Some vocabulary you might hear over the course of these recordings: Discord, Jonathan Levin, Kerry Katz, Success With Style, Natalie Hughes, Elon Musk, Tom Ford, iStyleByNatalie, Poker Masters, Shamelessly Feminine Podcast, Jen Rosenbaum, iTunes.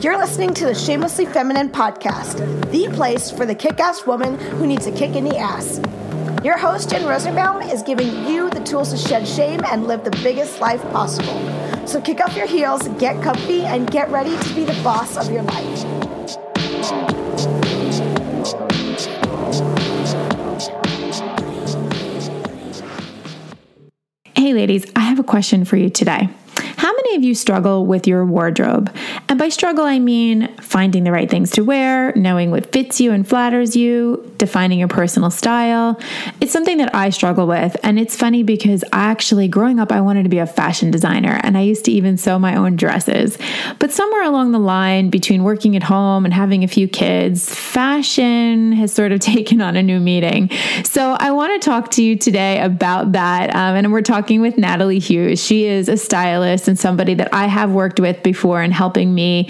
You're listening to the Shamelessly Feminine Podcast, the place for the kick-ass woman who needs a kick in the ass. Your host, Jen Rosenbaum, is giving you the tools to shed shame and live the biggest life possible. So kick up your heels, get comfy, and get ready to be the boss of your life. Hey ladies, I have a question for you today. How many of you struggle with your wardrobe? And by struggle, I mean finding the right things to wear, knowing what fits you and flatters you, defining your personal style. It's something that I struggle with. And it's funny because growing up, I wanted to be a fashion designer and I used to even sew my own dresses. But somewhere along the line between working at home and having a few kids, fashion has sort of taken on a new meaning. So I want to talk to you today about that. And we're talking with Natalie Hughes. She is a stylist and somebody that I have worked with before in helping me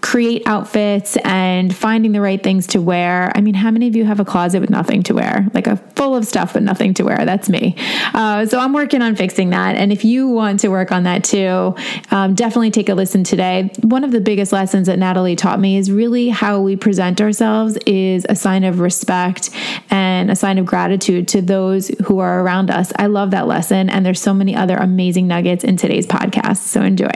create outfits and finding the right things to wear. I mean, how many of you have a closet with nothing to wear? Like a full of stuff, but nothing to wear. That's me. So I'm working on fixing that. And if you want to work on that too, definitely take a listen today. One of the biggest lessons that Natalie taught me is really how we present ourselves is a sign of respect and a sign of gratitude to those who are around us. I love that lesson. And there's so many other amazing nuggets in today's podcast. So enjoy.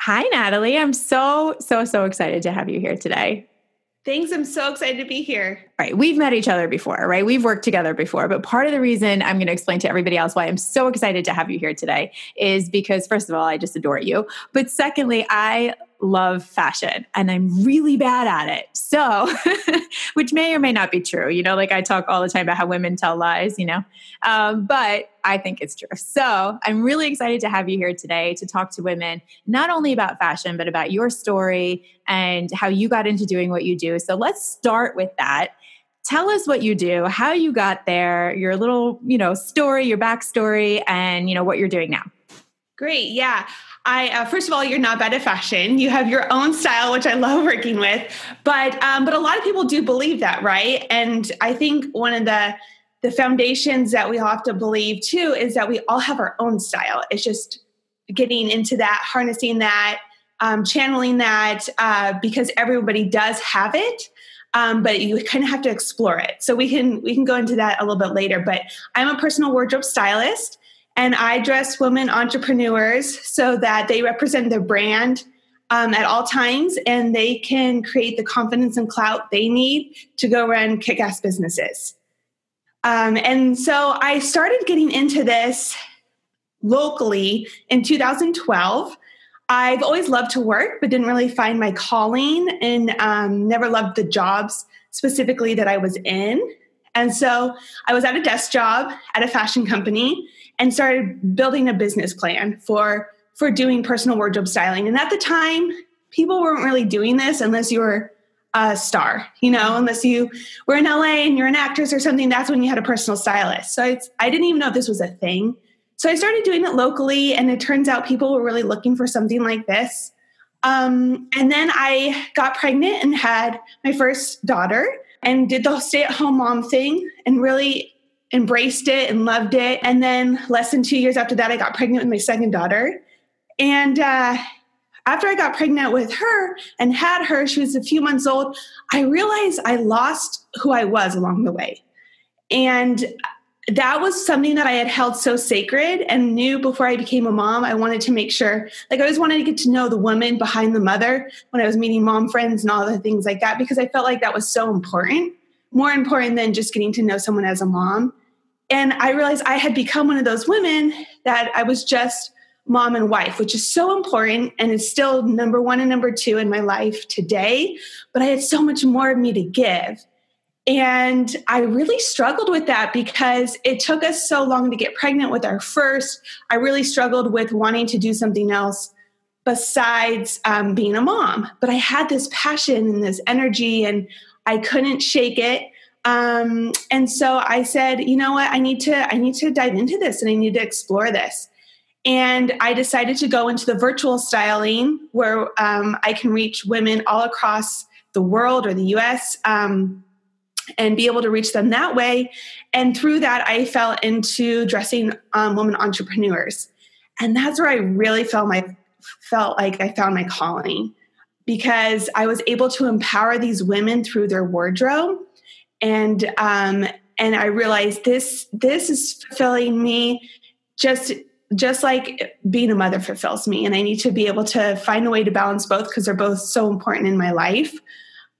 Hi, Natalie. I'm so excited to have you here today. Thanks. I'm so excited to be here. All right. We've met each other before, right? We've worked together before, but part of the reason I'm going to explain to everybody else why I'm so excited to have you here today is because, first of all, I just adore you. But secondly, I love fashion and I'm really bad at it. So, which may or may not be true. You know, like I talk all the time about how women tell lies, you know, but I think it's true. So I'm really excited to have you here today to talk to women, not only about fashion, but about your story and how you got into doing what you do. So let's start with that. Tell us what you do, how you got there, your little, you know, story, your backstory, and you know, what you're doing now. Great. Yeah. I first of all, you're not bad at fashion. You have your own style, which I love working with. But a lot of people do believe that, right? And I think one of the foundations that we all have to believe too is that we all have our own style. It's just getting into that, harnessing that, channeling that, because everybody does have it. But you kind of have to explore it. So we can go into that a little bit later. But I'm a personal wardrobe stylist. And I dress women entrepreneurs so that they represent their brand at all times and they can create the confidence and clout they need to go run kick-ass businesses. And so I started getting into this locally in 2012. I've always loved to work, but didn't really find my calling and never loved the jobs specifically that I was in. And so I was at a desk job at a fashion company and started building a business plan for doing personal wardrobe styling. And at the time, people weren't really doing this unless you were a star, you know, unless you were in LA and you're an actress or something, that's when you had a personal stylist. So I didn't even know if this was a thing. So I started doing it locally and it turns out people were really looking for something like this. And then I got pregnant and had my first daughter and did the stay-at-home mom thing and really embraced it and loved it. And then less than 2 years after that, I got pregnant with my second daughter. And after I got pregnant with her and had her, she was a few months old, I realized I lost who I was along the way. And that was something that I had held so sacred and knew before I became a mom. I wanted to make sure, like I always wanted to get to know the woman behind the mother when I was meeting mom friends and all the things like that, because I felt like that was so important, more important than just getting to know someone as a mom. And I realized I had become one of those women that I was just mom and wife, which is so important and is still number one and number two in my life today. But I had so much more of me to give. And I really struggled with that because it took us so long to get pregnant with our first. I really struggled with wanting to do something else besides being a mom. But I had this passion and this energy and I couldn't shake it. And so I said, you know what, I need to dive into this and I need to explore this. And I decided to go into the virtual styling where I can reach women all across the world or the US and be able to reach them that way. And through that, I fell into dressing women entrepreneurs. And that's where I really felt like I found my calling. because I was able to empower these women through their wardrobe. And I realized this is fulfilling me just like being a mother fulfills me. And I need to be able to find a way to balance both because they're both so important in my life.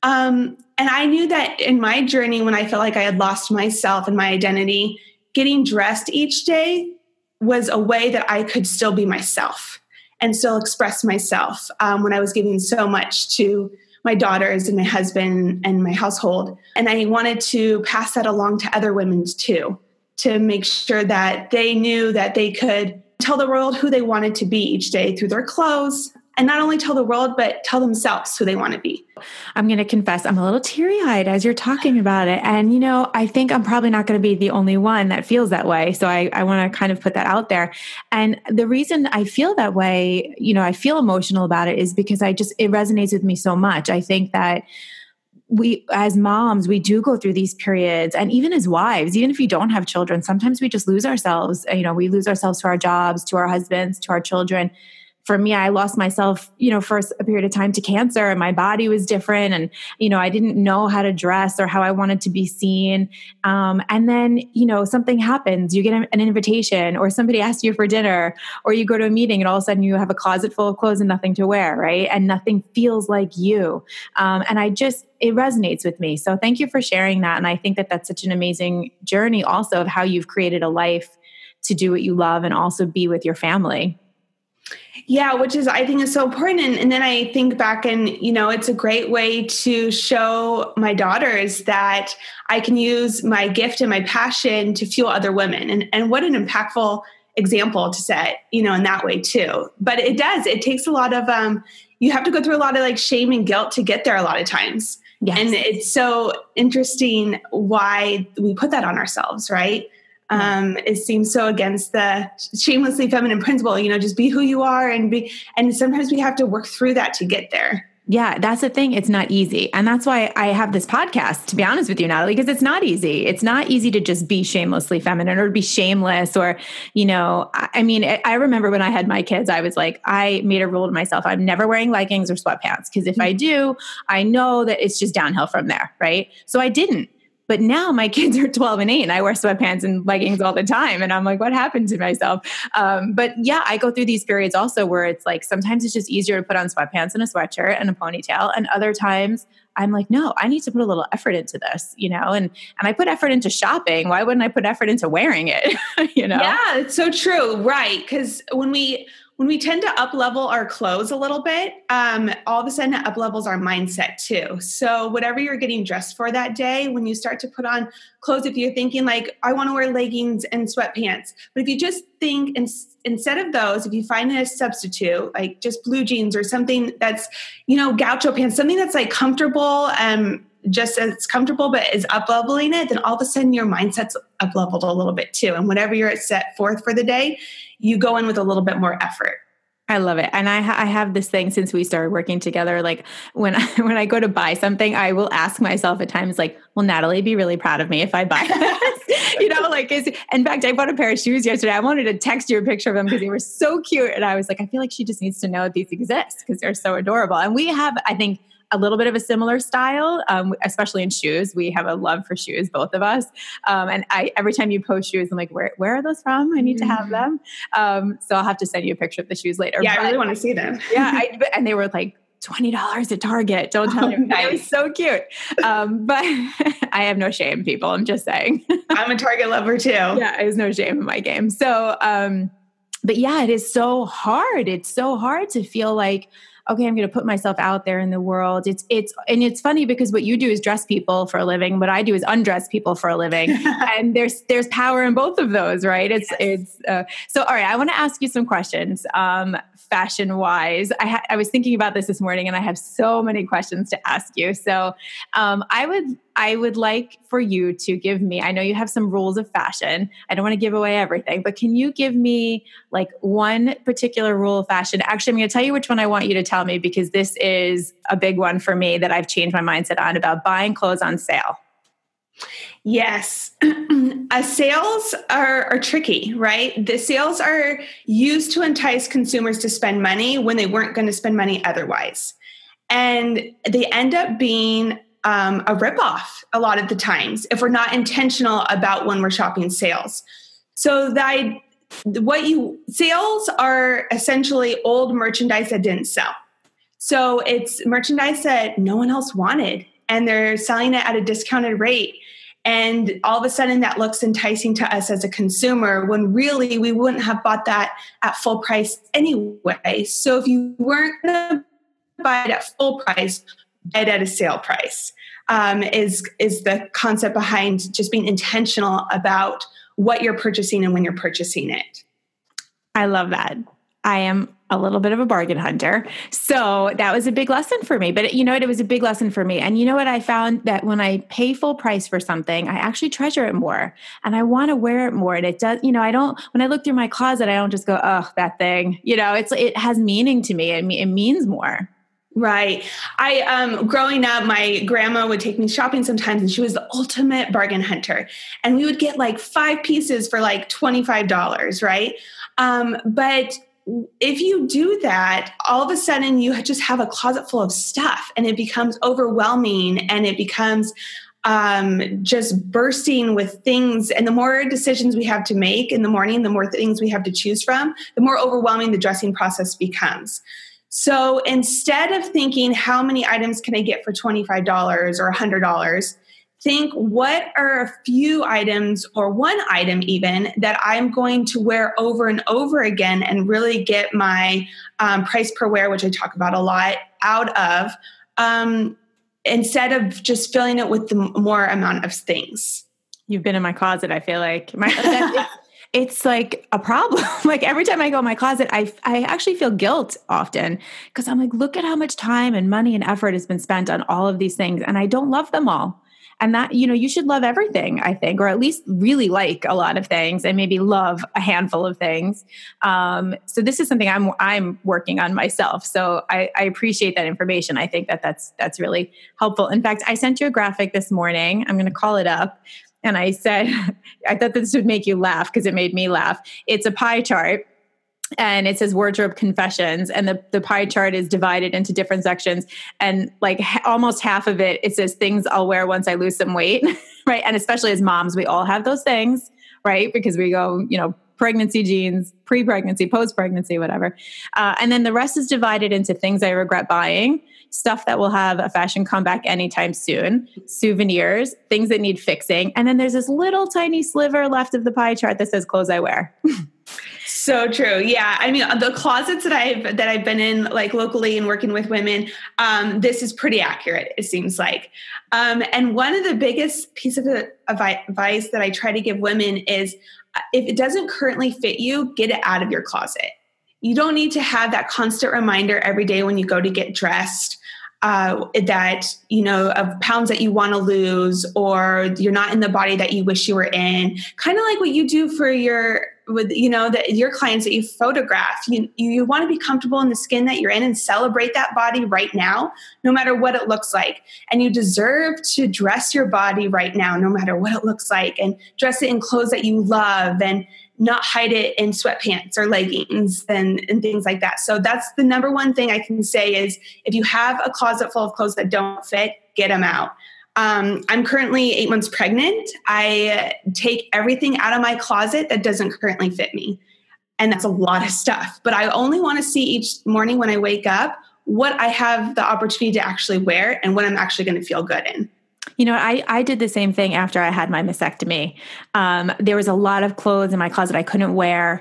And I knew that in my journey, when I felt like I had lost myself and my identity, getting dressed each day was a way that I could still be myself and still express myself when I was giving so much to my daughters and my husband and my household. And I wanted to pass that along to other women too, to make sure that they knew that they could tell the world who they wanted to be each day through their clothes, and not only tell the world, but tell themselves who they want to be. I'm going to confess, I'm a little teary-eyed as you're talking about it. And, you know, I think I'm probably not going to be the only one that feels that way. So I want to kind of put that out there. And the reason I feel that way, you know, I feel emotional about it is because it resonates with me so much. I think that we, as moms, we do go through these periods, and even as wives, even if you don't have children, sometimes we just lose ourselves. You know, we lose ourselves to our jobs, to our husbands, to our children. For me, I lost myself, you know, for a period of time to cancer, and my body was different. And, you know, I didn't know how to dress or how I wanted to be seen. And then, you know, something happens, you get an invitation, or somebody asks you for dinner, or you go to a meeting and all of a sudden you have a closet full of clothes and nothing to wear, right? And nothing feels like you. And it resonates with me. So thank you for sharing that. And I think that that's such an amazing journey also of how you've created a life to do what you love and also be with your family. Yeah, which is, I think, is so important. And then I think back and, you know, it's a great way to show my daughters that I can use my gift and my passion to fuel other women. And what an impactful example to set, you know, in that way too. But it does, it takes a lot of, you have to go through a lot of like shame and guilt to get there a lot of times. Yes. And it's so interesting why we put that on ourselves, right? It seems so against the shamelessly feminine principle, you know, just be who you are and sometimes we have to work through that to get there. Yeah, that's the thing. It's not easy. And that's why I have this podcast, to be honest with you, Natalie, because it's not easy. It's not easy to just be shamelessly feminine or be shameless or, you know, I mean, I remember when I had my kids, I was like, I made a rule to myself. I'm never wearing leggings or sweatpants because if I do, I know that it's just downhill from there. Right. So I didn't. But now my kids are 12 and 8 and I wear sweatpants and leggings all the time. And I'm like, what happened to myself? But yeah, I go through these periods also where it's like, sometimes it's just easier to put on sweatpants and a sweatshirt and a ponytail. And other times I'm like, no, I need to put a little effort into this, you know? And I put effort into shopping. Why wouldn't I put effort into wearing it? You know? Yeah, it's so true. Right. Cause when we tend to up-level our clothes a little bit, all of a sudden it up-levels our mindset too. So whatever you're getting dressed for that day, when you start to put on clothes, if you're thinking like, I want to wear leggings and sweatpants, but if you just think instead of those, if you find a substitute, like just blue jeans or something that's, you know, gaucho pants, something that's like comfortable, just as comfortable, but is up-leveling it, then all of a sudden your mindset's up-leveled a little bit too. And whatever you're set forth for the day, you go in with a little bit more effort. I love it. And I have this thing since we started working together, like when I go to buy something, I will ask myself at times like, will Natalie be really proud of me if I buy this? You know, like, in fact, I bought a pair of shoes yesterday. I wanted to text you a picture of them because they were so cute. And I was like, I feel like she just needs to know that these exist because they're so adorable. And we have, I think, a little bit of a similar style, especially in shoes. We have a love for shoes, both of us. And every time you post shoes, I'm like, where are those from? I need to have them. So I'll have to send you a picture of the shoes later. Yeah, I really want to see them. Yeah, and they were like, $20 at Target. Don't tell me. Nice. It was so cute. But I have no shame, people. I'm just saying. I'm a Target lover too. Yeah, there's no shame in my game. So, but yeah, it is so hard. It's so hard to feel like, okay, I'm going to put myself out there in the world. And it's funny because what you do is dress people for a living. What I do is undress people for a living. And there's power in both of those, right? So, all right, I want to ask you some questions. Fashion wise, I was thinking about this morning and I have so many questions to ask you. So, I would like for you to give me, I know you have some rules of fashion. I don't want to give away everything, but can you give me like one particular rule of fashion? Actually, I'm going to tell you which one I want you to tell me because this is a big one for me that I've changed my mindset on about buying clothes on sale. Yes. Sales are tricky, right? The sales are used to entice consumers to spend money when they weren't going to spend money otherwise. And they end up being a ripoff a lot of the times if we're not intentional about when we're shopping sales. So sales are essentially old merchandise that didn't sell. So it's merchandise that no one else wanted, and they're selling it at a discounted rate. And all of a sudden that looks enticing to us as a consumer when really we wouldn't have bought that at full price anyway. So if you weren't going to buy it at full price, buy it at a sale price, is the concept behind just being intentional about what you're purchasing and when you're purchasing it. I love that. I am a little bit of a bargain hunter. So that was a big lesson for me. But you know what? It was a big lesson for me. And you know what? I found that when I pay full price for something, I actually treasure it more and I want to wear it more. And it does, you know, when I look through my closet, I don't just go, oh, that thing, you know, it has meaning to me. It means more. Right. Growing up, my grandma would take me shopping sometimes, and she was the ultimate bargain hunter. And we would get like 5 pieces for like $25, right? But if you do that, all of a sudden you just have a closet full of stuff, and it becomes overwhelming, and it becomes just bursting with things. And the more decisions we have to make in the morning, the more things we have to choose from, the more overwhelming the dressing process becomes. So instead of thinking, how many items can I get for $25 or $100? Think, what are a few items or one item even that I'm going to wear over and over again and really get my price per wear, which I talk about a lot, out of, instead of just filling it with the more amount of things. You've been in my closet, I feel like. It's like a problem. Like every time I go in my closet, I actually feel guilt often because I'm like, look at how much time and money and effort has been spent on all of these things. And I don't love them all. And that, you know, you should love everything, I think, or at least really like a lot of things and maybe love a handful of things. So this is something I'm working on myself. So I appreciate that information. I think that's really helpful. In fact, I sent you a graphic this morning. I'm going to call it up. And I said, I thought this would make you laugh because it made me laugh. It's a pie chart. And it says wardrobe confessions, and the pie chart is divided into different sections, and like almost half of it says things I'll wear once I lose some weight, right? And especially as moms, we all have those things, right? Because we go, you know, pregnancy jeans, pre-pregnancy, post-pregnancy, whatever. And then the rest is divided into things I regret buying, stuff that will have a fashion comeback anytime soon, souvenirs, things that need fixing. And then there's this little tiny sliver left of the pie chart that says clothes I wear. So true. Yeah. I mean, the closets that I've been in, like locally and working with women, this is pretty accurate, it seems like. And one of the biggest pieces of advice that I try to give women is, if it doesn't currently fit you, get it out of your closet. You don't need to have that constant reminder every day when you go to get dressed, that, you know, of pounds that you want to lose, or you're not in the body that you wish you were in. Kind of like what you do for your clients that you photograph. You want to be comfortable in the skin that you're in and celebrate that body right now, no matter what it looks like. And you deserve to dress your body right now, no matter what it looks like, and dress it in clothes that you love and not hide it in sweatpants or leggings and things like that. So that's the number one thing I can say is, if you have a closet full of clothes that don't fit, get them out. I'm currently 8 months pregnant. I take everything out of my closet that doesn't currently fit me. And that's a lot of stuff. But I only want to see each morning when I wake up what I have the opportunity to actually wear and what I'm actually going to feel good in. You know, I did the same thing after I had my mastectomy. There was a lot of clothes in my closet I couldn't wear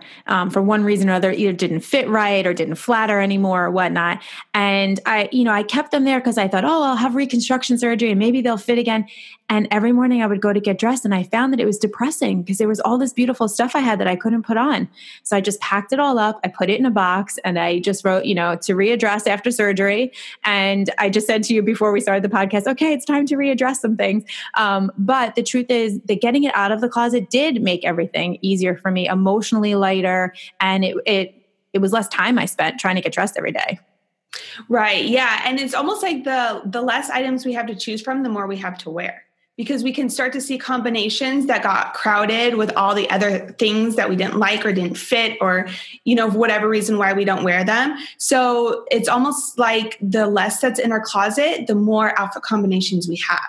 for one reason or other, either didn't fit right or didn't flatter anymore or whatnot. And I kept them there because I thought, I'll have reconstruction surgery and maybe they'll fit again. And every morning I would go to get dressed, and I found that it was depressing because there was all this beautiful stuff I had that I couldn't put on. So I just packed it all up. I put it in a box, and I just wrote, to readdress after surgery. And I just said to you before we started the podcast, okay, it's time to readdress some things. But the truth is that getting it out of the closet did make everything easier for me, emotionally lighter. And it was less time I spent trying to get dressed every day. Right. Yeah. And it's almost like the less items we have to choose from, the more we have to wear. because we can start to see combinations that got crowded with all the other things that we didn't like or didn't fit or, you know, whatever reason why we don't wear them. So it's almost like the less that's in our closet, the more outfit combinations we have.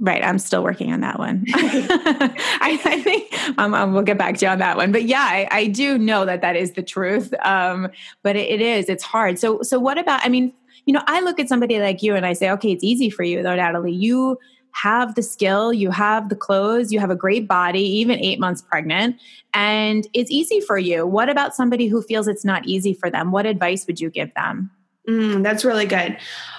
Right. I'm still working on that one. I think we'll get back to you on that one, but yeah, I do know that is the truth. But it's hard. So what about, I mean, you know, I look at somebody like you and I say, okay, it's easy for you though, Natalie, you have the skill, you have the clothes, you have a great body, even 8 months pregnant, and it's easy for you. What about somebody who feels it's not easy for them? What advice would you give them? That's really good.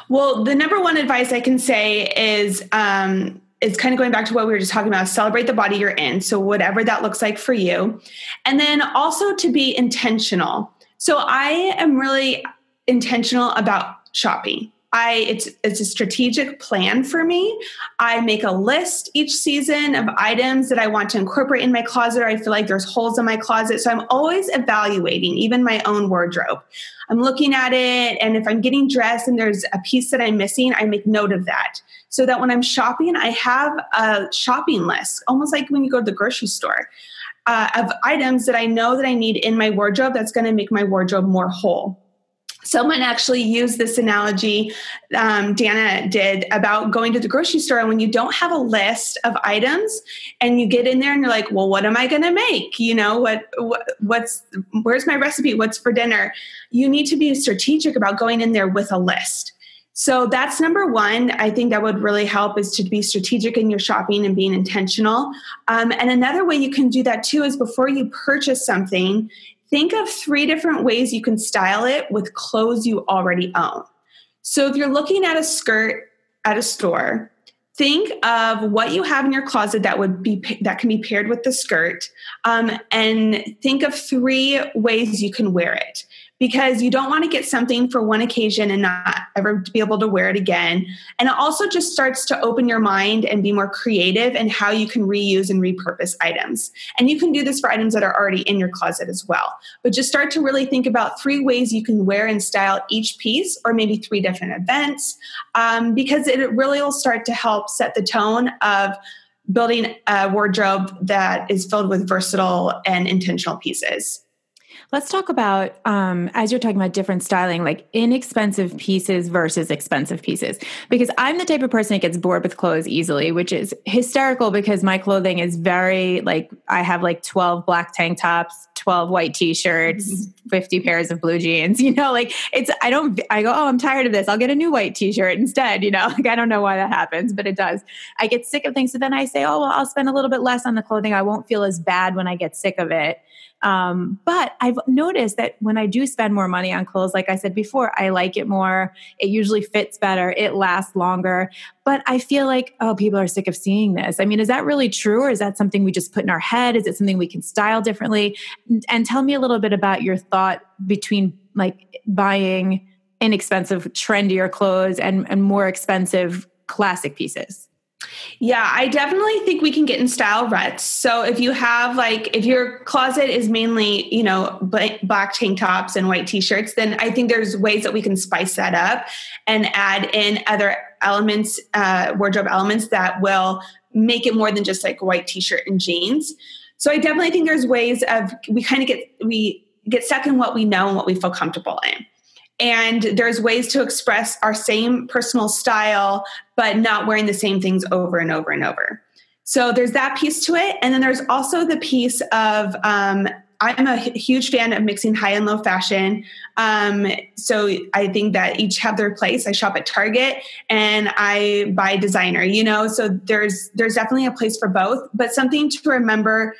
Well, the number one advice I can say is, it's kind of going back to what we were just talking about, celebrate the body you're in. So whatever that looks like for you. And then also to be intentional. So I am really intentional about shopping. It's a strategic plan for me. I make a list each season of items that I want to incorporate in my closet, or I feel like there's holes in my closet. So I'm always evaluating even my own wardrobe. I'm looking at it, and if I'm getting dressed and there's a piece that I'm missing, I make note of that. So that when I'm shopping, I have a shopping list, almost like when you go to the grocery store, of items that I know that I need in my wardrobe that's going to make my wardrobe more whole. Someone actually used this analogy, Dana did, about going to the grocery store. And when you don't have a list of items and you get in there and you're like, well, what am I going to make? You know, where's my recipe? What's for dinner? You need to be strategic about going in there with a list. So that's number one. I think that would really help, is to be strategic in your shopping and being intentional. And another way you can do that too is before you purchase something, think of 3 different ways you can style it with clothes you already own. So if you're looking at a skirt at a store, think of what you have in your closet that can be paired with the skirt, and think of 3 ways you can wear it, because you don't want to get something for one occasion and not ever be able to wear it again. And it also just starts to open your mind and be more creative in how you can reuse and repurpose items. And you can do this for items that are already in your closet as well. But just start to really think about 3 ways you can wear and style each piece, or maybe 3 different events, because it really will start to help set the tone of building a wardrobe that is filled with versatile and intentional pieces. Let's talk about, as you're talking about different styling, like inexpensive pieces versus expensive pieces, because I'm the type of person that gets bored with clothes easily, which is hysterical because my clothing is very, like, I have like 12 black tank tops, 12 white t-shirts, 50 pairs of blue jeans, you know, like I go, oh, I'm tired of this. I'll get a new white t-shirt instead. You know, like, I don't know why that happens, but it does. I get sick of things. So then I say, oh, well, I'll spend a little bit less on the clothing. I won't feel as bad when I get sick of it. But I've noticed that when I do spend more money on clothes, like I said before, I like it more. It usually fits better. It lasts longer. But I feel like, oh, people are sick of seeing this. I mean, is that really true? Or is that something we just put in our head? Is it something we can style differently? And tell me a little bit about your thought between like buying inexpensive, trendier clothes and more expensive classic pieces. Yeah, I definitely think we can get in style ruts. So if you have if your closet is mainly, you know, black tank tops and white t-shirts, then I think there's ways that we can spice that up and add in other elements, wardrobe elements that will make it more than just like a white t-shirt and jeans. So I definitely think there's ways of, we get stuck in what we know and what we feel comfortable in. And there's ways to express our same personal style, but not wearing the same things over and over and over. So there's that piece to it. And then there's also the piece of, I'm a huge fan of mixing high and low fashion. So I think that each have their place. I shop at Target and I buy designer, you know, so there's definitely a place for both, but something to remember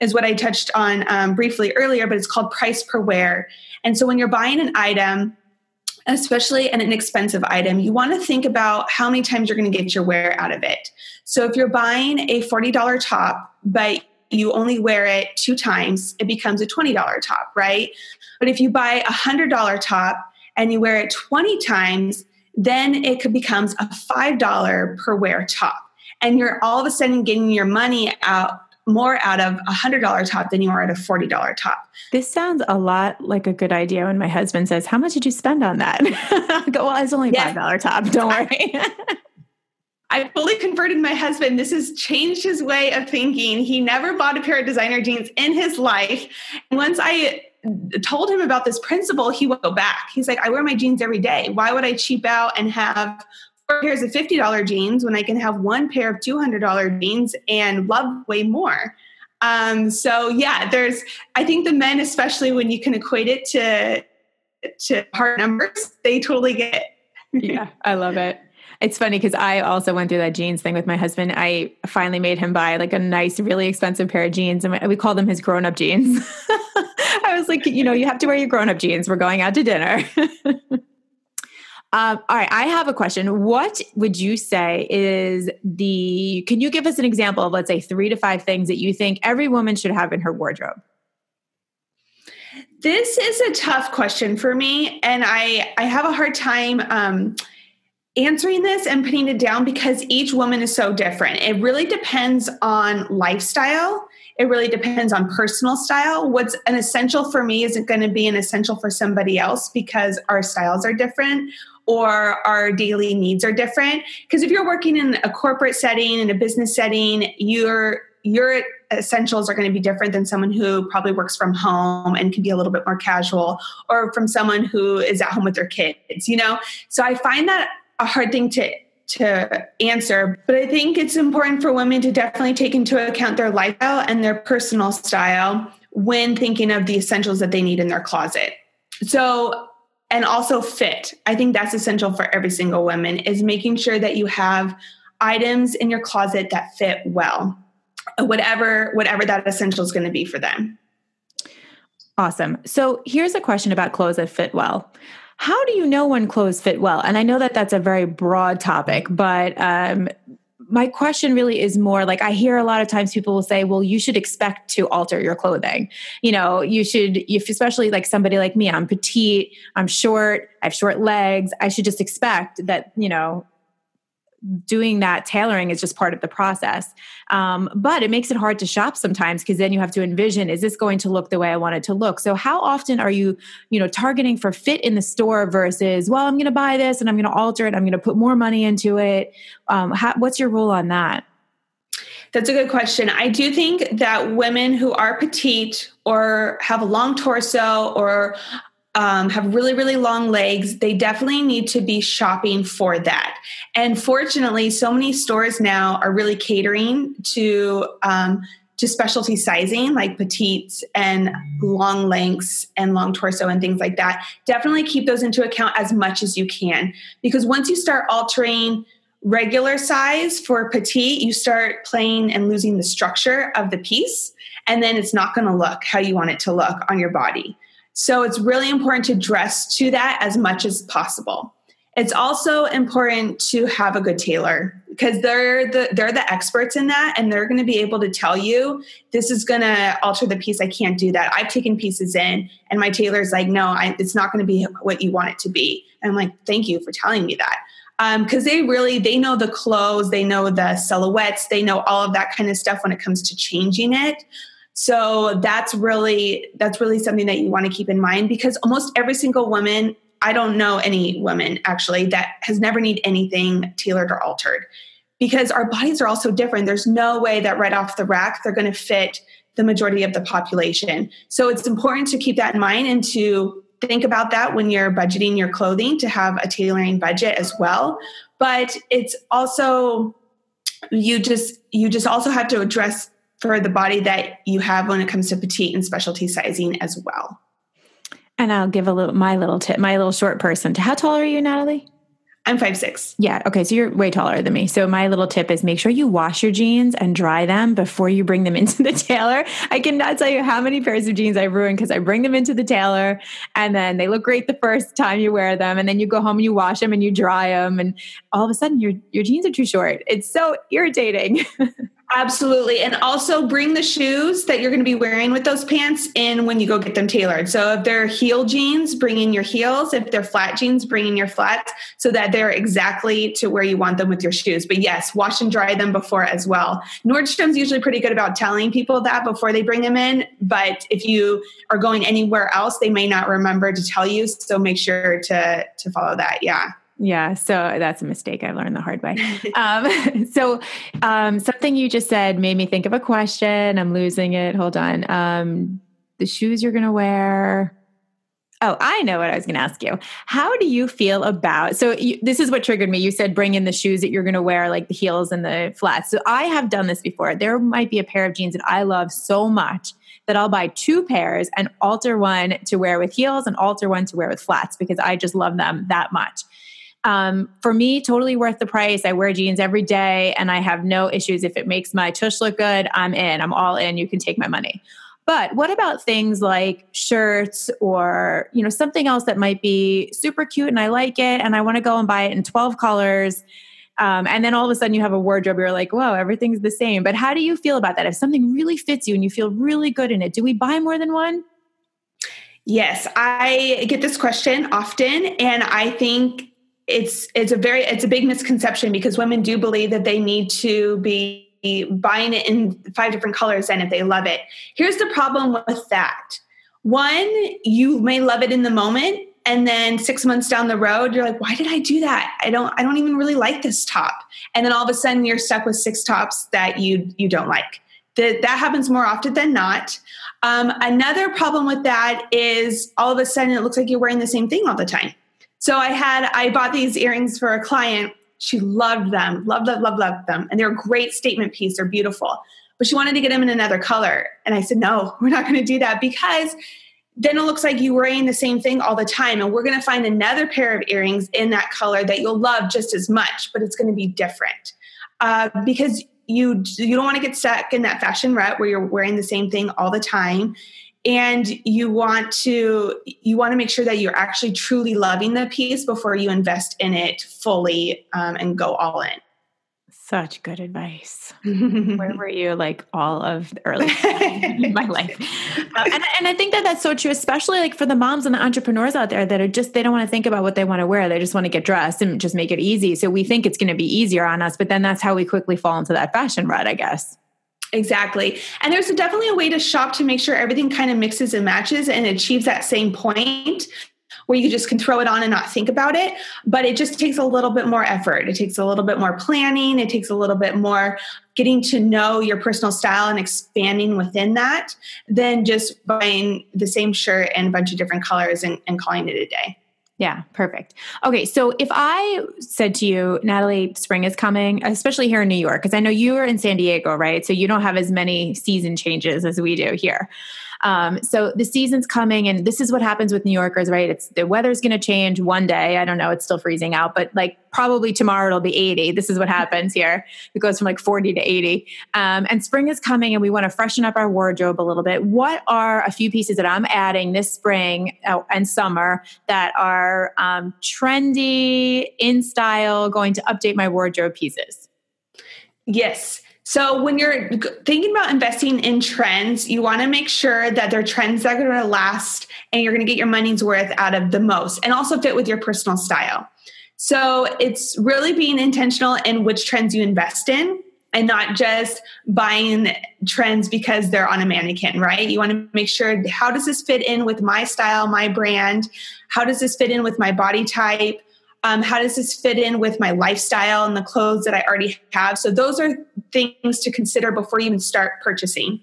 is what I touched on briefly earlier, but it's called price per wear. And so when you're buying an item, especially an inexpensive item, you want to think about how many times you're going to get your wear out of it. So if you're buying a $40 top, but you only wear it 2 times, it becomes a $20 top, right? But if you buy a $100 top and you wear it 20 times, then it becomes a $5 per wear top. And you're all of a sudden getting your money out, more out of a $100 top than you are at a $40 top. This sounds a lot like a good idea when my husband says, how much did you spend on that? I go, well, it's only $5 top. Don't worry. I fully converted my husband. This has changed his way of thinking. He never bought a pair of designer jeans in his life. And once I told him about this principle, he would go back. He's like, I wear my jeans every day. Why would I cheap out and have four pairs of $50 jeans when I can have one pair of $200 jeans and love way more? So yeah, I think the men, especially when you can equate it to hard numbers, they totally get it. Yeah, I love it. It's funny because I also went through that jeans thing with my husband. I finally made him buy like a nice, really expensive pair of jeans. And we call them his grown-up jeans. I was like, you have to wear your grown-up jeans. We're going out to dinner. All right. I have a question. What would you say can you give us an example of, let's say, 3 to 5 things that you think every woman should have in her wardrobe? This is a tough question for me. And I have a hard time, answering this and putting it down because each woman is so different. It really depends on lifestyle. It really depends on personal style. What's an essential for me isn't going to be an essential for somebody else because our styles are different or our daily needs are different. Because if you're working in a corporate setting, in a business setting, your essentials are going to be different than someone who probably works from home and can be a little bit more casual, or from someone who is at home with their kids, So I find that a hard thing to answer, but I think it's important for women to definitely take into account their lifestyle and their personal style when thinking of the essentials that they need in their closet. So, and also fit. I think that's essential for every single woman, is making sure that you have items in your closet that fit well, whatever that essential is going to be for them. Awesome. So here's a question about clothes that fit well. How do you know when clothes fit well? And I know that that's a very broad topic, but my question really is more like, I hear a lot of times people will say, well, you should expect to alter your clothing. You should, if especially like somebody like me, I'm petite, I'm short, I have short legs. I should just expect that, doing that tailoring is just part of the process. But it makes it hard to shop sometimes because then you have to envision, is this going to look the way I want it to look? So how often are you, targeting for fit in the store versus, well, I'm going to buy this and I'm going to alter it. I'm going to put more money into it. What's your rule on that? That's a good question. I do think that women who are petite or have a long torso or have really, really long legs, they definitely need to be shopping for that. And fortunately, so many stores now are really catering to specialty sizing, like petites and long lengths and long torso and things like that. Definitely keep those into account as much as you can, because once you start altering regular size for petite, you start playing and losing the structure of the piece, and then it's not going to look how you want it to look on your body. So it's really important to dress to that as much as possible. It's also important to have a good tailor, because they're the experts in that, and they're going to be able to tell you, this is going to alter the piece. I can't do that. I've taken pieces in and my tailor's like, no, it's not going to be what you want it to be. And I'm like, thank you for telling me that. Because they know the clothes, they know the silhouettes, they know all of that kind of stuff when it comes to changing it. So that's really something that you want to keep in mind, because almost every single woman, I don't know any woman actually that has never need anything tailored or altered, because our bodies are all so different. There's no way that right off the rack, they're going to fit the majority of the population. So it's important to keep that in mind and to think about that when you're budgeting your clothing, to have a tailoring budget as well. But it's also, you just also have to address for the body that you have when it comes to petite and specialty sizing as well. And I'll give my little tip, my little short person. How tall are you, Natalie? I'm 5'6". Yeah. Okay. So you're way taller than me. So my little tip is, make sure you wash your jeans and dry them before you bring them into the tailor. I cannot tell you how many pairs of jeans I ruin because I bring them into the tailor and then they look great the first time you wear them. And then you go home and you wash them and you dry them. And all of a sudden your jeans are too short. It's so irritating. Absolutely. And also bring the shoes that you're going to be wearing with those pants in when you go get them tailored. So if they're heel jeans, bring in your heels. If they're flat jeans, bring in your flats, so that they're exactly to where you want them with your shoes. But yes, wash and dry them before as well. Nordstrom's usually pretty good about telling people that before they bring them in. But if you are going anywhere else, they may not remember to tell you. So make sure to follow that. Yeah. Yeah. So that's a mistake I learned the hard way. Something you just said made me think of a question. I'm losing it. Hold on. The shoes you're going to wear. Oh, I know what I was going to ask you. How do you feel about, this is what triggered me. You said, bring in the shoes that you're going to wear, like the heels and the flats. So I have done this before. There might be a pair of jeans that I love so much that I'll buy two pairs and alter one to wear with heels and alter one to wear with flats because I just love them that much. For me, totally worth the price. I wear jeans every day and I have no issues. If it makes my tush look good, I'm in. I'm all in. You can take my money. But what about things like shirts or, you know, something else that might be super cute and I like it and I want to go and buy it in 12 colors. And then all of a sudden you have a wardrobe. You're like, whoa, everything's the same. But how do you feel about that? If something really fits you and you feel really good in it, do we buy more than one? Yes. I get this question often. And I think it's a big misconception because women do believe that they need to be buying it in 5 different colors and if they love it. Here's the problem with that. One, you may love it in the moment and then 6 months down the road you're like, why did I do that? I don't even really like this top. And then all of a sudden you're stuck with 6 tops that you don't like. That happens more often than not. Another problem with that is all of a sudden it looks like you're wearing the same thing all the time. So I bought these earrings for a client. She loved them, loved them. And they're a great statement piece. They're beautiful. But she wanted to get them in another color. And I said, no, we're not going to do that because then it looks like you're wearing the same thing all the time. And we're going to find another pair of earrings in that color that you'll love just as much, but it's going to be different. Because you don't want to get stuck in that fashion rut where you're wearing the same thing all the time. And you want to make sure that you're actually truly loving the piece before you invest in it fully and go all in. Such good advice. Where were you like all of the early in my life? And I think that that's so true, especially like for the moms and the entrepreneurs out there that are just, they don't want to think about what they want to wear. They just want to get dressed and just make it easy. So we think it's going to be easier on us, but then that's how we quickly fall into that fashion rut, I guess. Exactly. And there's definitely a way to shop to make sure everything kind of mixes and matches and achieves that same point where you just can throw it on and not think about it. But it just takes a little bit more effort. It takes a little bit more planning. It takes a little bit more getting to know your personal style and expanding within that than just buying the same shirt and a bunch of different colors and calling it a day. Yeah, perfect. Okay, so if I said to you, Natalie, spring is coming, especially here in New York, because I know you are in San Diego, right? So you don't have as many season changes as we do here. So the season's coming, and this is what happens with New Yorkers, right? It's the weather's going to change one day. I don't know, it's still freezing out, but like probably tomorrow it'll be 80. This is what happens here. It goes from like 40 to 80. And spring is coming, and we want to freshen up our wardrobe a little bit. What are a few pieces that I'm adding this spring and summer that are trendy, in style, going to update my wardrobe pieces? Yes. So when you're thinking about investing in trends, you want to make sure that they're trends that are going to last and you're going to get your money's worth out of the most and also fit with your personal style. So it's really being intentional in which trends you invest in and not just buying trends because they're on a mannequin, right? You want to make sure, how does this fit in with my style, my brand? How does this fit in with my body type? How does this fit in with my lifestyle and the clothes that I already have? So those are things to consider before you even start purchasing.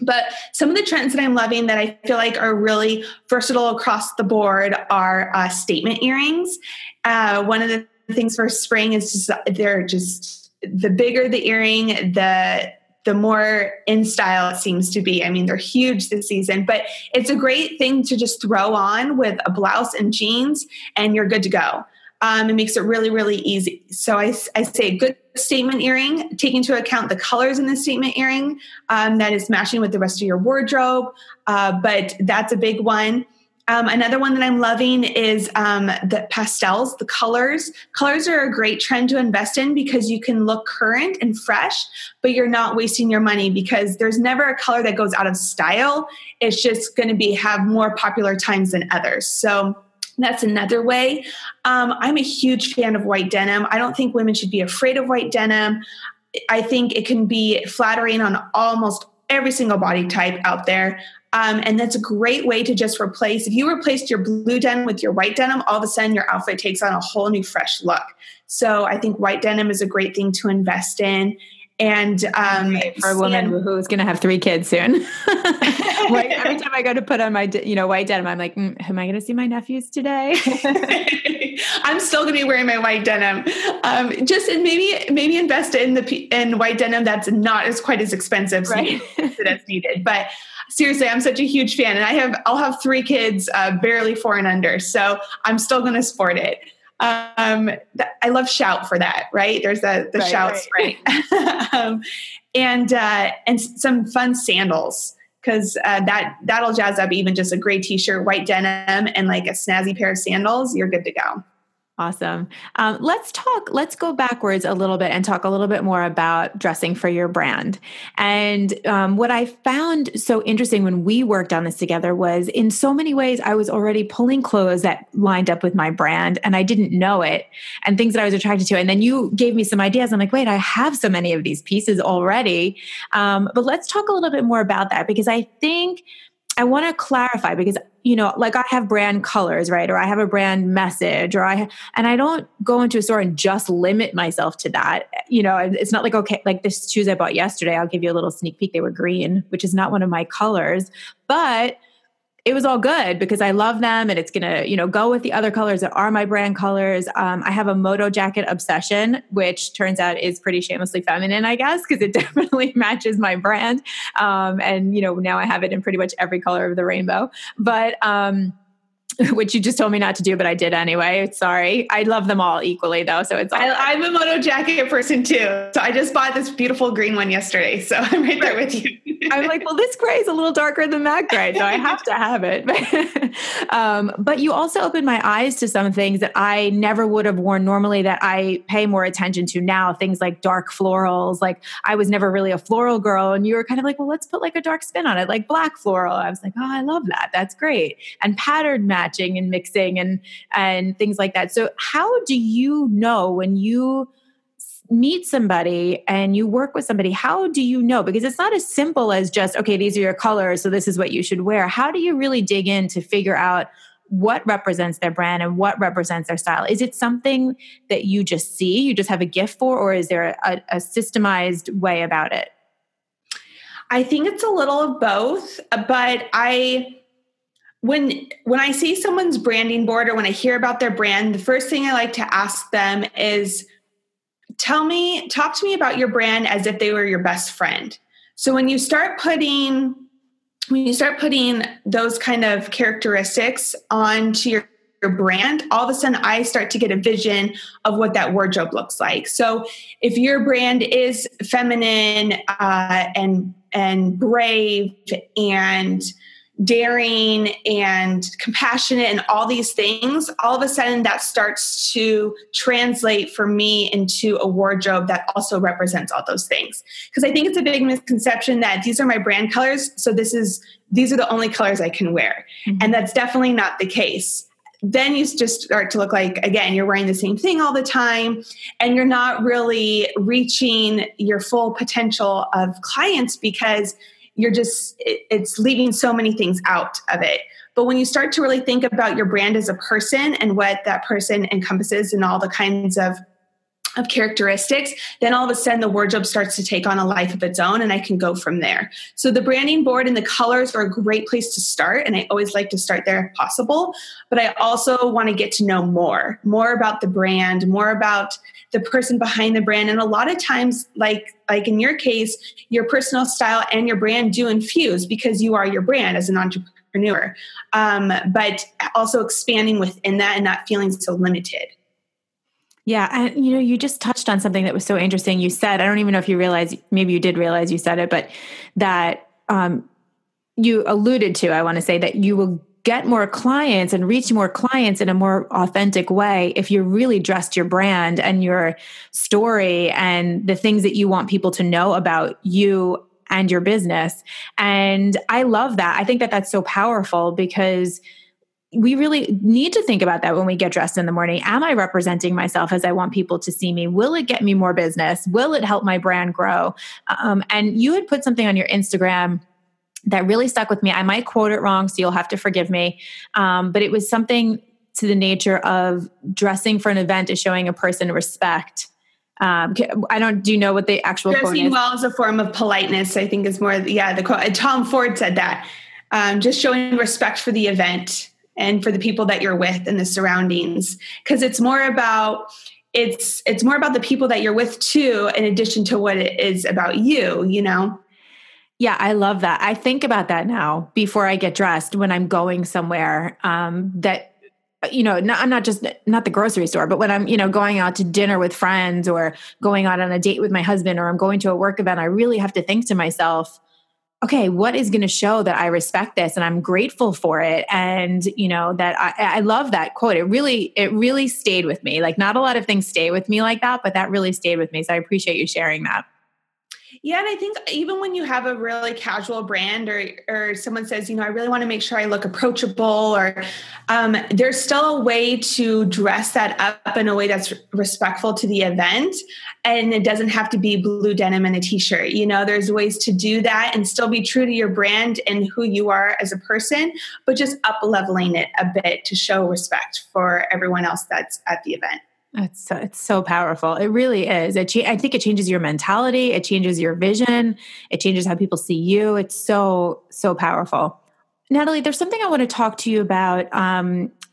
But some of the trends that I'm loving that I feel like are really versatile across the board are statement earrings. One of the things for spring is they're the bigger the earring, the more in style it seems to be. I mean, they're huge this season, but it's a great thing to just throw on with a blouse and jeans and you're good to go. It makes it really, really easy. So I say a good statement earring, take into account the colors in the statement earring that is matching with the rest of your wardrobe. But that's a big one. Another one that I'm loving is the pastels, the colors. Colors are a great trend to invest in because you can look current and fresh, but you're not wasting your money because there's never a color that goes out of style. It's just going to have more popular times than others. So that's another way. I'm a huge fan of white denim. I don't think women should be afraid of white denim. I think it can be flattering on almost every single body type out there. And that's a great way to just replace. If you replaced your blue denim with your white denim, all of a sudden your outfit takes on a whole new fresh look. So I think white denim is a great thing to invest in. And for a woman who's going to have 3 kids soon, like, every time I go to put on my, white denim, I'm like, am I going to see my nephews today? I'm still going to be wearing my white denim. Maybe invest in white denim that's not as quite as expensive, right? So that's needed. But seriously, I'm such a huge fan, and I'll have 3 kids, barely 4 and under, so I'm still going to sport it. I love Shout for that, right? There's the right, Shouts, right? And some fun sandals, because that'll jazz up even just a gray t-shirt, white denim, and like a snazzy pair of sandals. You're good to go. Awesome. Let's go backwards a little bit and talk a little bit more about dressing for your brand. And what I found so interesting when we worked on this together was, in so many ways, I was already pulling clothes that lined up with my brand, and I didn't know it, and things that I was attracted to. And then you gave me some ideas. I'm like, wait, I have so many of these pieces already. But let's talk a little bit more about that, because I think I want to clarify, because like I have brand colors, right? Or I have a brand message, and I don't go into a store and just limit myself to that. It's not like, okay, like this shoes I bought yesterday, I'll give you a little sneak peek. They were green, which is not one of my colors, but it was all good because I love them, and it's going to, go with the other colors that are my brand colors. I have a moto jacket obsession, which turns out is pretty shamelessly feminine, I guess, because it definitely matches my brand. And now I have it in pretty much every color of the rainbow, but, which you just told me not to do, but I did anyway. Sorry. I love them all equally though. So it's, I'm a moto jacket person too. So I just bought this beautiful green one yesterday. So I'm right there with you. I'm like, well, this gray is a little darker than that gray, so I have to have it. But you also opened my eyes to some things that I never would have worn normally, that I pay more attention to now. Things like dark florals. Like, I was never really a floral girl, and you were kind of like, well, let's put like a dark spin on it, like black floral. I was like, oh, I love that. That's great. And pattern matching and mixing and things like that. So how do you know when you meet somebody and you work with somebody, how do you know? Because it's not as simple as just, okay, these are your colors, so this is what you should wear. How do you really dig in to figure out what represents their brand and what represents their style? Is it something that you just see, you just have a gift for, or is there a systemized way about it? I think it's a little of both, but when I see someone's branding board or when I hear about their brand, the first thing I like to ask them is, talk to me about your brand as if they were your best friend. So when you start putting those kind of characteristics onto your brand, all of a sudden I start to get a vision of what that wardrobe looks like. So if your brand is feminine, and brave and daring and compassionate and all these things, all of a sudden that starts to translate for me into a wardrobe that also represents all those things. Because I think it's a big misconception that these are my brand colors, so these are the only colors I can wear. Mm-hmm. And that's definitely not the case. Then you just start to look like, again, you're wearing the same thing all the time, and you're not really reaching your full potential of clients because you're just, it's leaving so many things out of it. But when you start to really think about your brand as a person and what that person encompasses and all the kinds of characteristics, then all of a sudden the wardrobe starts to take on a life of its own, and I can go from there. So the branding board and the colors are a great place to start, and I always like to start there if possible. But I also want to get to know more about the brand, more about the person behind the brand. And a lot of times, like in your case, your personal style and your brand do infuse because you are your brand as an entrepreneur. But also expanding within that and not feeling so limited. Yeah. And you just touched on something that was so interesting. You said, I don't even know if you realized, maybe you did realize you said it, but that you alluded to, I want to say, that you will get more clients and reach more clients in a more authentic way if you really dressed your brand and your story and the things that you want people to know about you and your business. And I love that. I think that that's so powerful, because we really need to think about that when we get dressed in the morning. Am I representing myself as I want people to see me? Will it get me more business? Will it help my brand grow? And you had put something on your Instagram that really stuck with me. I might quote it wrong, so you'll have to forgive me. But it was something to the nature of dressing for an event is showing a person respect. Do you know what the actual quote is? Dressing well is a form of politeness, I think is more, the quote. Tom Ford said that. Just showing respect for the event and for the people that you're with and the surroundings. Because it's more about the people that you're with too, in addition to what it is about you, you know? Yeah, I love that. I think about that now before I get dressed when I'm going somewhere that, you know, not the grocery store, but when I'm, you know, going out to dinner with friends or going out on a date with my husband or I'm going to a work event, I really have to think to myself, okay, what is going to show that I respect this and I'm grateful for it? And, you know, that I love that quote. It really stayed with me. Like not a lot of things stay with me like that, but that really stayed with me. So I appreciate you sharing that. Yeah. And I think even when you have a really casual brand or someone says, you know, I really want to make sure I look approachable or there's still a way to dress that up in a way that's respectful to the event. And it doesn't have to be blue denim and a t-shirt. You know, there's ways to do that and still be true to your brand and who you are as a person, but just up leveling it a bit to show respect for everyone else that's at the event. It's so powerful. It really is. I think it changes your mentality. It changes your vision. It changes how people see you. It's so, so powerful. Natalie, there's something I want to talk to you about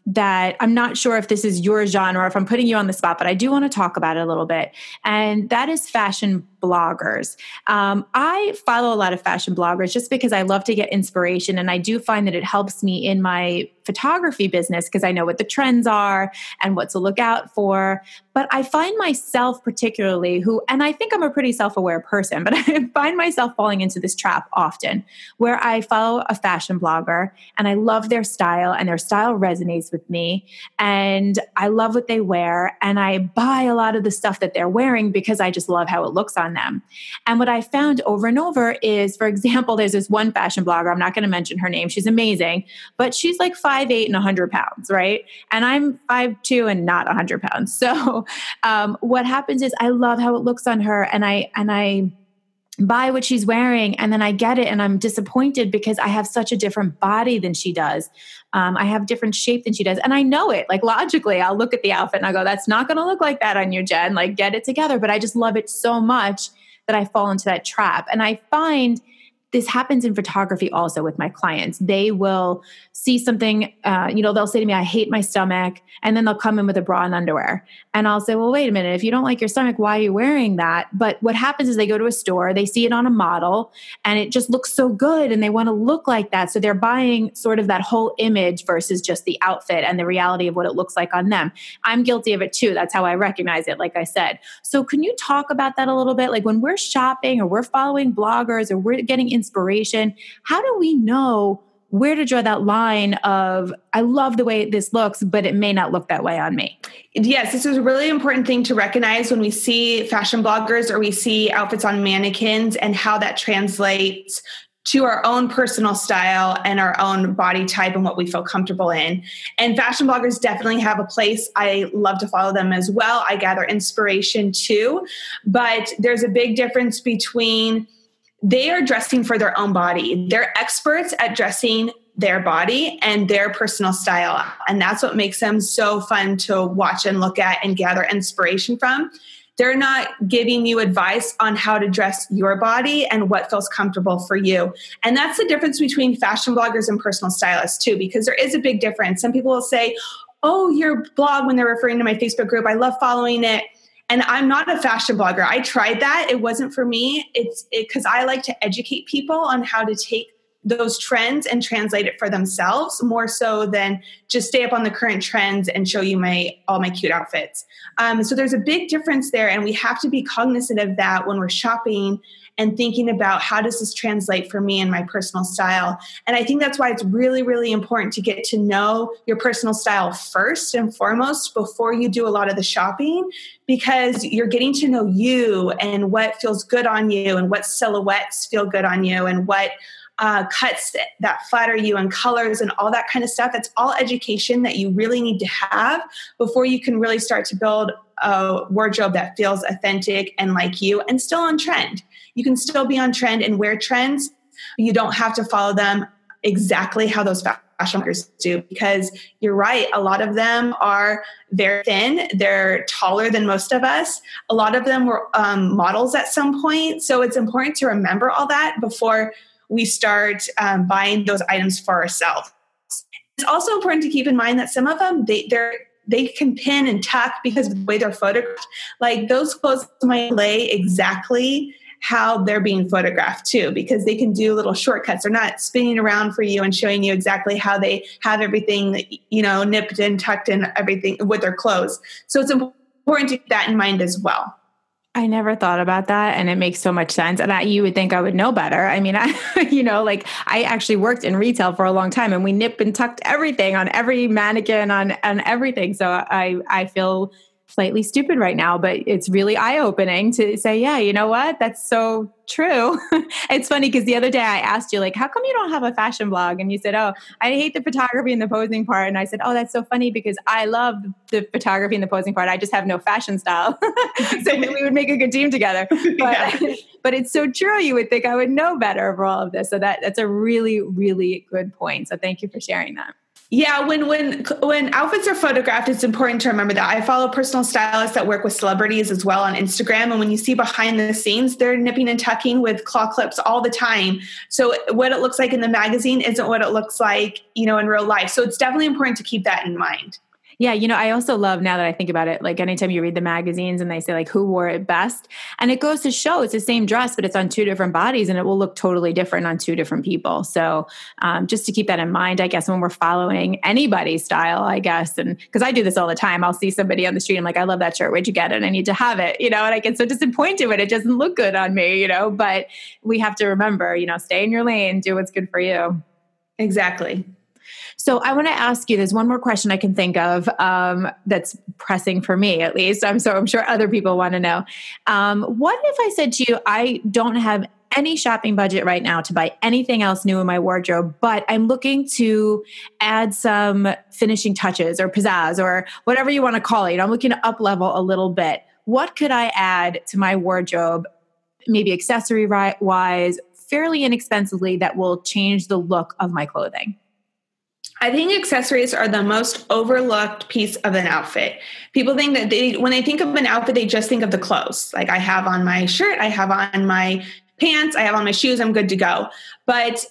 that I'm not sure if this is your genre or if I'm putting you on the spot, but I do want to talk about it a little bit. And that is fashion bloggers. I follow a lot of fashion bloggers just because I love to get inspiration. And I do find that it helps me in my photography business because I know what the trends are and what to look out for. But I find myself particularly and I think I'm a pretty self-aware person, but I find myself falling into this trap often where I follow a fashion blogger and I love their style and their style resonates with me and I love what they wear and I buy a lot of the stuff that they're wearing because I just love how it looks on them. And what I found over and over is, for example, there's this one fashion blogger, I'm not going to mention her name, she's amazing, but she's like 5'8" and 100 pounds, right? And I'm 5'2" and not 100 pounds. So what happens is I love how it looks on her and I buy what she's wearing and then I get it and I'm disappointed because I have such a different body than she does. I have different shape than she does. And I know it, like logically, I'll look at the outfit and I'll go, that's not going to look like that on you, Jen. Like get it together. But I just love it so much that I fall into that trap. And I find this happens in photography also with my clients. They will see something, they'll say to me, I hate my stomach. And then they'll come in with a bra and underwear. And I'll say, well, wait a minute. If you don't like your stomach, why are you wearing that? But what happens is they go to a store, they see it on a model and it just looks so good and they want to look like that. So they're buying sort of that whole image versus just the outfit and the reality of what it looks like on them. I'm guilty of it too. That's how I recognize it, like I said. So can you talk about that a little bit? Like when we're shopping or we're following bloggers or we're getting inspiration, how do we know where to draw that line of, I love the way this looks, but it may not look that way on me? Yes, this is a really important thing to recognize when we see fashion bloggers or we see outfits on mannequins and how that translates to our own personal style and our own body type and what we feel comfortable in. And fashion bloggers definitely have a place. I love to follow them as well. I gather inspiration too, but there's a big difference between they are dressing for their own body. They're experts at dressing their body and their personal style. And that's what makes them so fun to watch and look at and gather inspiration from. They're not giving you advice on how to dress your body and what feels comfortable for you. And that's the difference between fashion bloggers and personal stylists too, because there is a big difference. Some people will say, oh, your blog, when they're referring to my Facebook group, I love following it. And I'm not a fashion blogger. I tried that. It wasn't for me. It's because I like to educate people on how to take those trends and translate it for themselves more so than just stay up on the current trends and show you all my cute outfits. So there's a big difference there. And we have to be cognizant of that when we're shopping and thinking about how does this translate for me and my personal style. And I think that's why it's really, really important to get to know your personal style first and foremost before you do a lot of the shopping, because you're getting to know you and what feels good on you and what silhouettes feel good on you and what cuts that flatter you and colors and all that kind of stuff. That's all education that you really need to have before you can really start to build a wardrobe that feels authentic and like you and still on trend. You can still be on trend and wear trends You don't have to follow them exactly how those fashion bloggers do, because you're right. A lot of them are very thin. They're taller than most of us. A lot of them were models at some point. So it's important to remember all that before we start buying those items for ourselves. It's also important to keep in mind that some of them, they can pin and tuck because of the way they're photographed. Like those clothes might lay exactly how they're being photographed too, because they can do little shortcuts. They're not spinning around for you and showing you exactly how they have everything, you know, nipped and tucked and everything with their clothes. So it's important to keep that in mind as well. I never thought about that, and it makes so much sense. And you would think I would know better. I mean, I actually worked in retail for a long time, and we nip and tucked everything on every mannequin, on everything. So I feel slightly stupid right now, but it's really eye-opening to say, yeah, you know what? That's so true. It's funny because the other day I asked you, like, how come you don't have a fashion blog? And you said, oh, I hate the photography and the posing part. And I said, oh, that's so funny because I love the photography and the posing part. I just have no fashion style. So we would make a good team together. But, yeah. But it's so true. You would think I would know better for all of this. So that's a really, really good point. So thank you for sharing that. Yeah, when outfits are photographed, it's important to remember that. I follow personal stylists that work with celebrities as well on Instagram. And when you see behind the scenes, they're nipping and tucking with claw clips all the time. So what it looks like in the magazine isn't what it looks like, you know, in real life. So it's definitely important to keep that in mind. Yeah. You know, I also love, now that I think about it, like anytime you read the magazines and they say like who wore it best, and it goes to show it's the same dress, but it's on two different bodies and it will look totally different on two different people. So just to keep that in mind, I guess, when we're following anybody's style, I guess, and because I do this all the time, I'll see somebody on the street. I'm like, I love that shirt. Where'd you get it? I need to have it, you know, and I get so disappointed when it doesn't look good on me, you know, but we have to remember, you know, stay in your lane, do what's good for you. Exactly. So I want to ask you, there's one more question I can think of that's pressing for me, at least. I'm sure other people want to know. What if I said to you, I don't have any shopping budget right now to buy anything else new in my wardrobe, but I'm looking to add some finishing touches or pizzazz or whatever you want to call it. You know, I'm looking to up level a little bit. What could I add to my wardrobe, maybe accessory wise, fairly inexpensively, that will change the look of my clothing? I think accessories are the most overlooked piece of an outfit. People think that when they think of an outfit, they just think of the clothes. Like I have on my shirt, I have on my pants, I have on my shoes, I'm good to go. But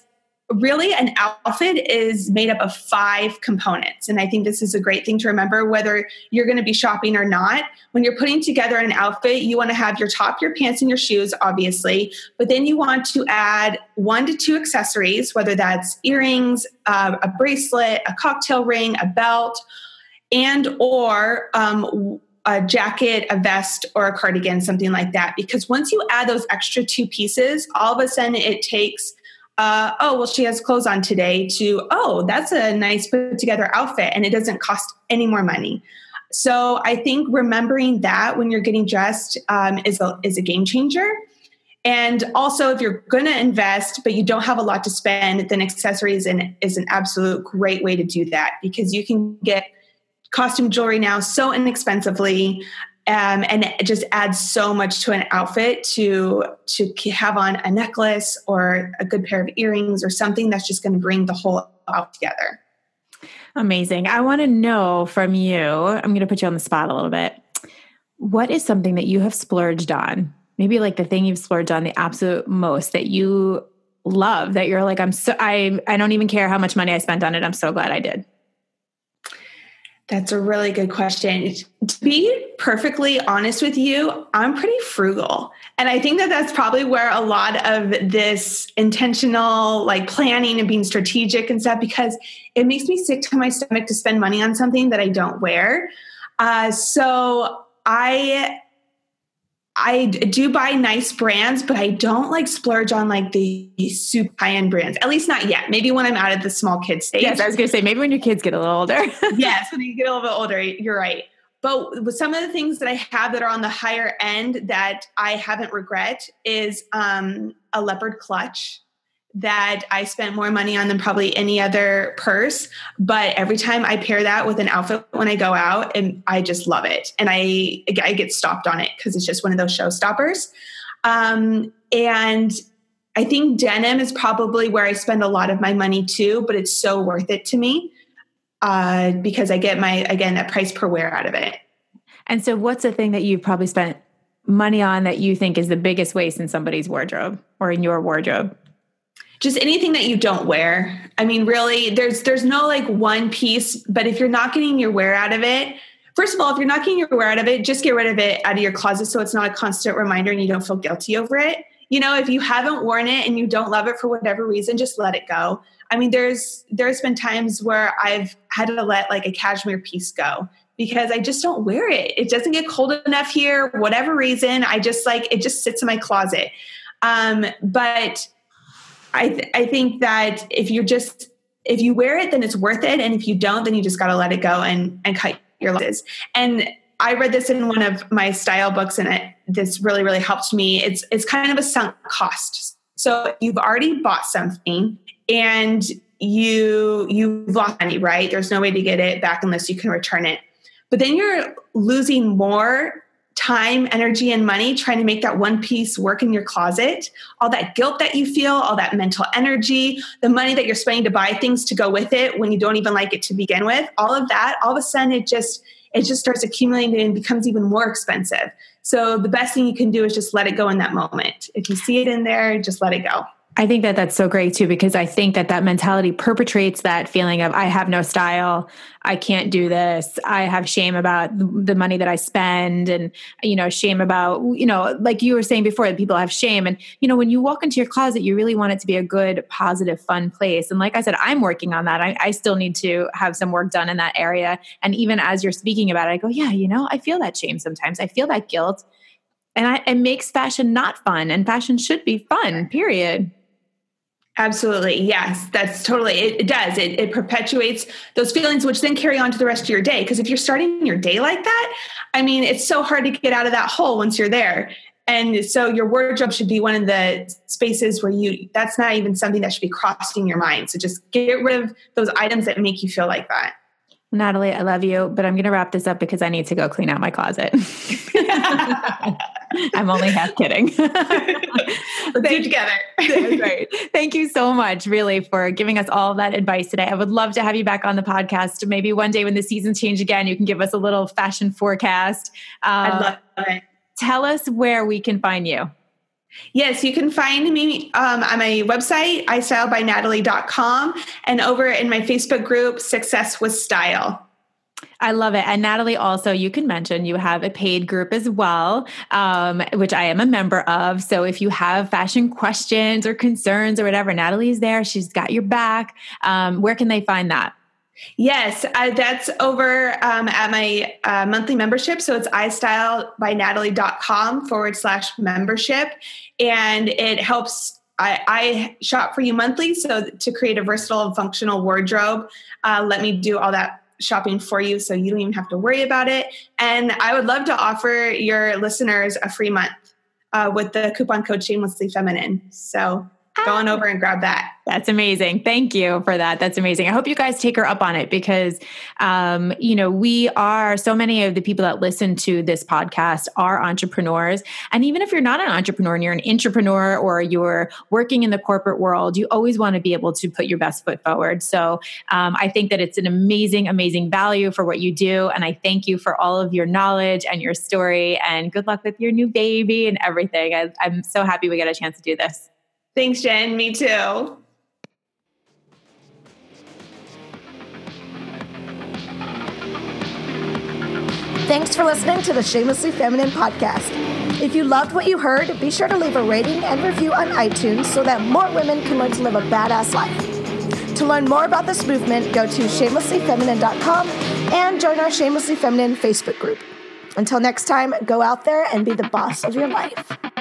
really, an outfit is made up of 5 components. And I think this is a great thing to remember, whether you're going to be shopping or not. When you're putting together an outfit, you want to have your top, your pants, and your shoes, obviously. But then you want to add 1 to 2 accessories, whether that's earrings, a bracelet, a cocktail ring, a belt, and or a jacket, a vest, or a cardigan, something like that. Because once you add those extra 2 pieces, all of a sudden it takes... she has clothes on today, to, that's a nice put together outfit, and it doesn't cost any more money. So I think remembering that when you're getting dressed is a game changer. And also, if you're going to invest, but you don't have a lot to spend, then accessories is an absolute great way to do that, because you can get costume jewelry now so inexpensively. And it just adds so much to an outfit to have on a necklace or a good pair of earrings or something that's just going to bring the whole outfit together. Amazing. I want to know from you, I'm going to put you on the spot a little bit. What is something that you have splurged on? Maybe like the thing you've splurged on the absolute most that you love, that you're like, I don't even care how much money I spent on it. I'm so glad I did. That's a really good question. To be perfectly honest with you, I'm pretty frugal. And I think that that's probably where a lot of this intentional like planning and being strategic and stuff, because it makes me sick to my stomach to spend money on something that I don't wear. So I do buy nice brands, but I don't like splurge on like the super high-end brands, at least not yet. Maybe when I'm out of the small kid stage. Yes, I was going to say, maybe when your kids get a little older. Yes, when you get a little bit older, you're right. But with some of the things that I have that are on the higher end that I haven't regret is a leopard clutch that I spent more money on than probably any other purse. But every time I pair that with an outfit when I go out, and I just love it. And I get stopped on it because it's just one of those showstoppers. And I think denim is probably where I spend a lot of my money too, but it's so worth it to me because I get a price per wear out of it. And so what's the thing that you've probably spent money on that you think is the biggest waste in somebody's wardrobe or in your wardrobe? Just anything that you don't wear. I mean, really, there's no like one piece, but if you're not getting your wear out of it, first of all, if you're not getting your wear out of it, just get rid of it out of your closet so it's not a constant reminder and you don't feel guilty over it. You know, if you haven't worn it and you don't love it for whatever reason, just let it go. I mean, there's been times where I've had to let like a cashmere piece go because I just don't wear it. It doesn't get cold enough here, whatever reason. It just sits in my closet. But I think that if you wear it, then it's worth it. And if you don't, then you just got to let it go and cut your losses. And I read this in one of my style books and this really, really helped me. It's kind of a sunk cost. So if you've already bought something and you've lost money, right? There's no way to get it back unless you can return it. But then you're losing more time, energy, and money trying to make that one piece work in your closet. All that guilt that you feel, all that mental energy, the money that you're spending to buy things to go with it when you don't even like it to begin with, all of that, all of a sudden it just starts accumulating and becomes even more expensive. So the best thing you can do is just let it go in that moment. If you see it in there, just let it go. I think that that's so great too, because I think that mentality perpetrates that feeling of I have no style, I can't do this, I have shame about the money that I spend, and shame about like you were saying before, that people have shame. And when you walk into your closet, you really want it to be a good, positive, fun place. And like I said, I'm working on that. I still need to have some work done in that area. And even as you're speaking about it, I go, yeah, I feel that shame sometimes. I feel that guilt, and it makes fashion not fun. And fashion should be fun. Period. Absolutely. Yes, that's totally, it does. It perpetuates those feelings, which then carry on to the rest of your day. Because if you're starting your day like that, I mean, it's so hard to get out of that hole once you're there. And so your wardrobe should be one of the spaces where that's not even something that should be crossing your mind. So just get rid of those items that make you feel like that. Natalie, I love you, but I'm going to wrap this up because I need to go clean out my closet. I'm only half kidding. Let's do it together. Right. Thank you so much, really, for giving us all that advice today. I would love to have you back on the podcast. Maybe one day when the seasons change again, you can give us a little fashion forecast. I'd love it. Tell us where we can find you. Yes, you can find me on my website, iStyleByNatalie.com, and over in my Facebook group, Success With Style. I love it. And Natalie, also, you can mention you have a paid group as well, which I am a member of. So if you have fashion questions or concerns or whatever, Natalie's there. She's got your back. Where can they find that? Yes, that's over at my monthly membership. So it's iStyleByNatalie.com/membership. And it helps. I shop for you monthly. So to create a versatile and functional wardrobe, let me do all that shopping for you so you don't even have to worry about it. And I would love to offer your listeners a free month with the coupon code Shamelessly Feminine. So go on over and grab that. That's amazing. Thank you for that. That's amazing. I hope you guys take her up on it because, we are, so many of the people that listen to this podcast are entrepreneurs. And even if you're not an entrepreneur and you're an intrapreneur or you're working in the corporate world, you always want to be able to put your best foot forward. So I think that it's an amazing, amazing value for what you do. And I thank you for all of your knowledge and your story, and good luck with your new baby and everything. I'm so happy we got a chance to do this. Thanks, Jen. Me too. Thanks for listening to the Shamelessly Feminine podcast. If you loved what you heard, be sure to leave a rating and review on iTunes so that more women can learn to live a badass life. To learn more about this movement, go to shamelesslyfeminine.com and join our Shamelessly Feminine Facebook group. Until next time, go out there and be the boss of your life.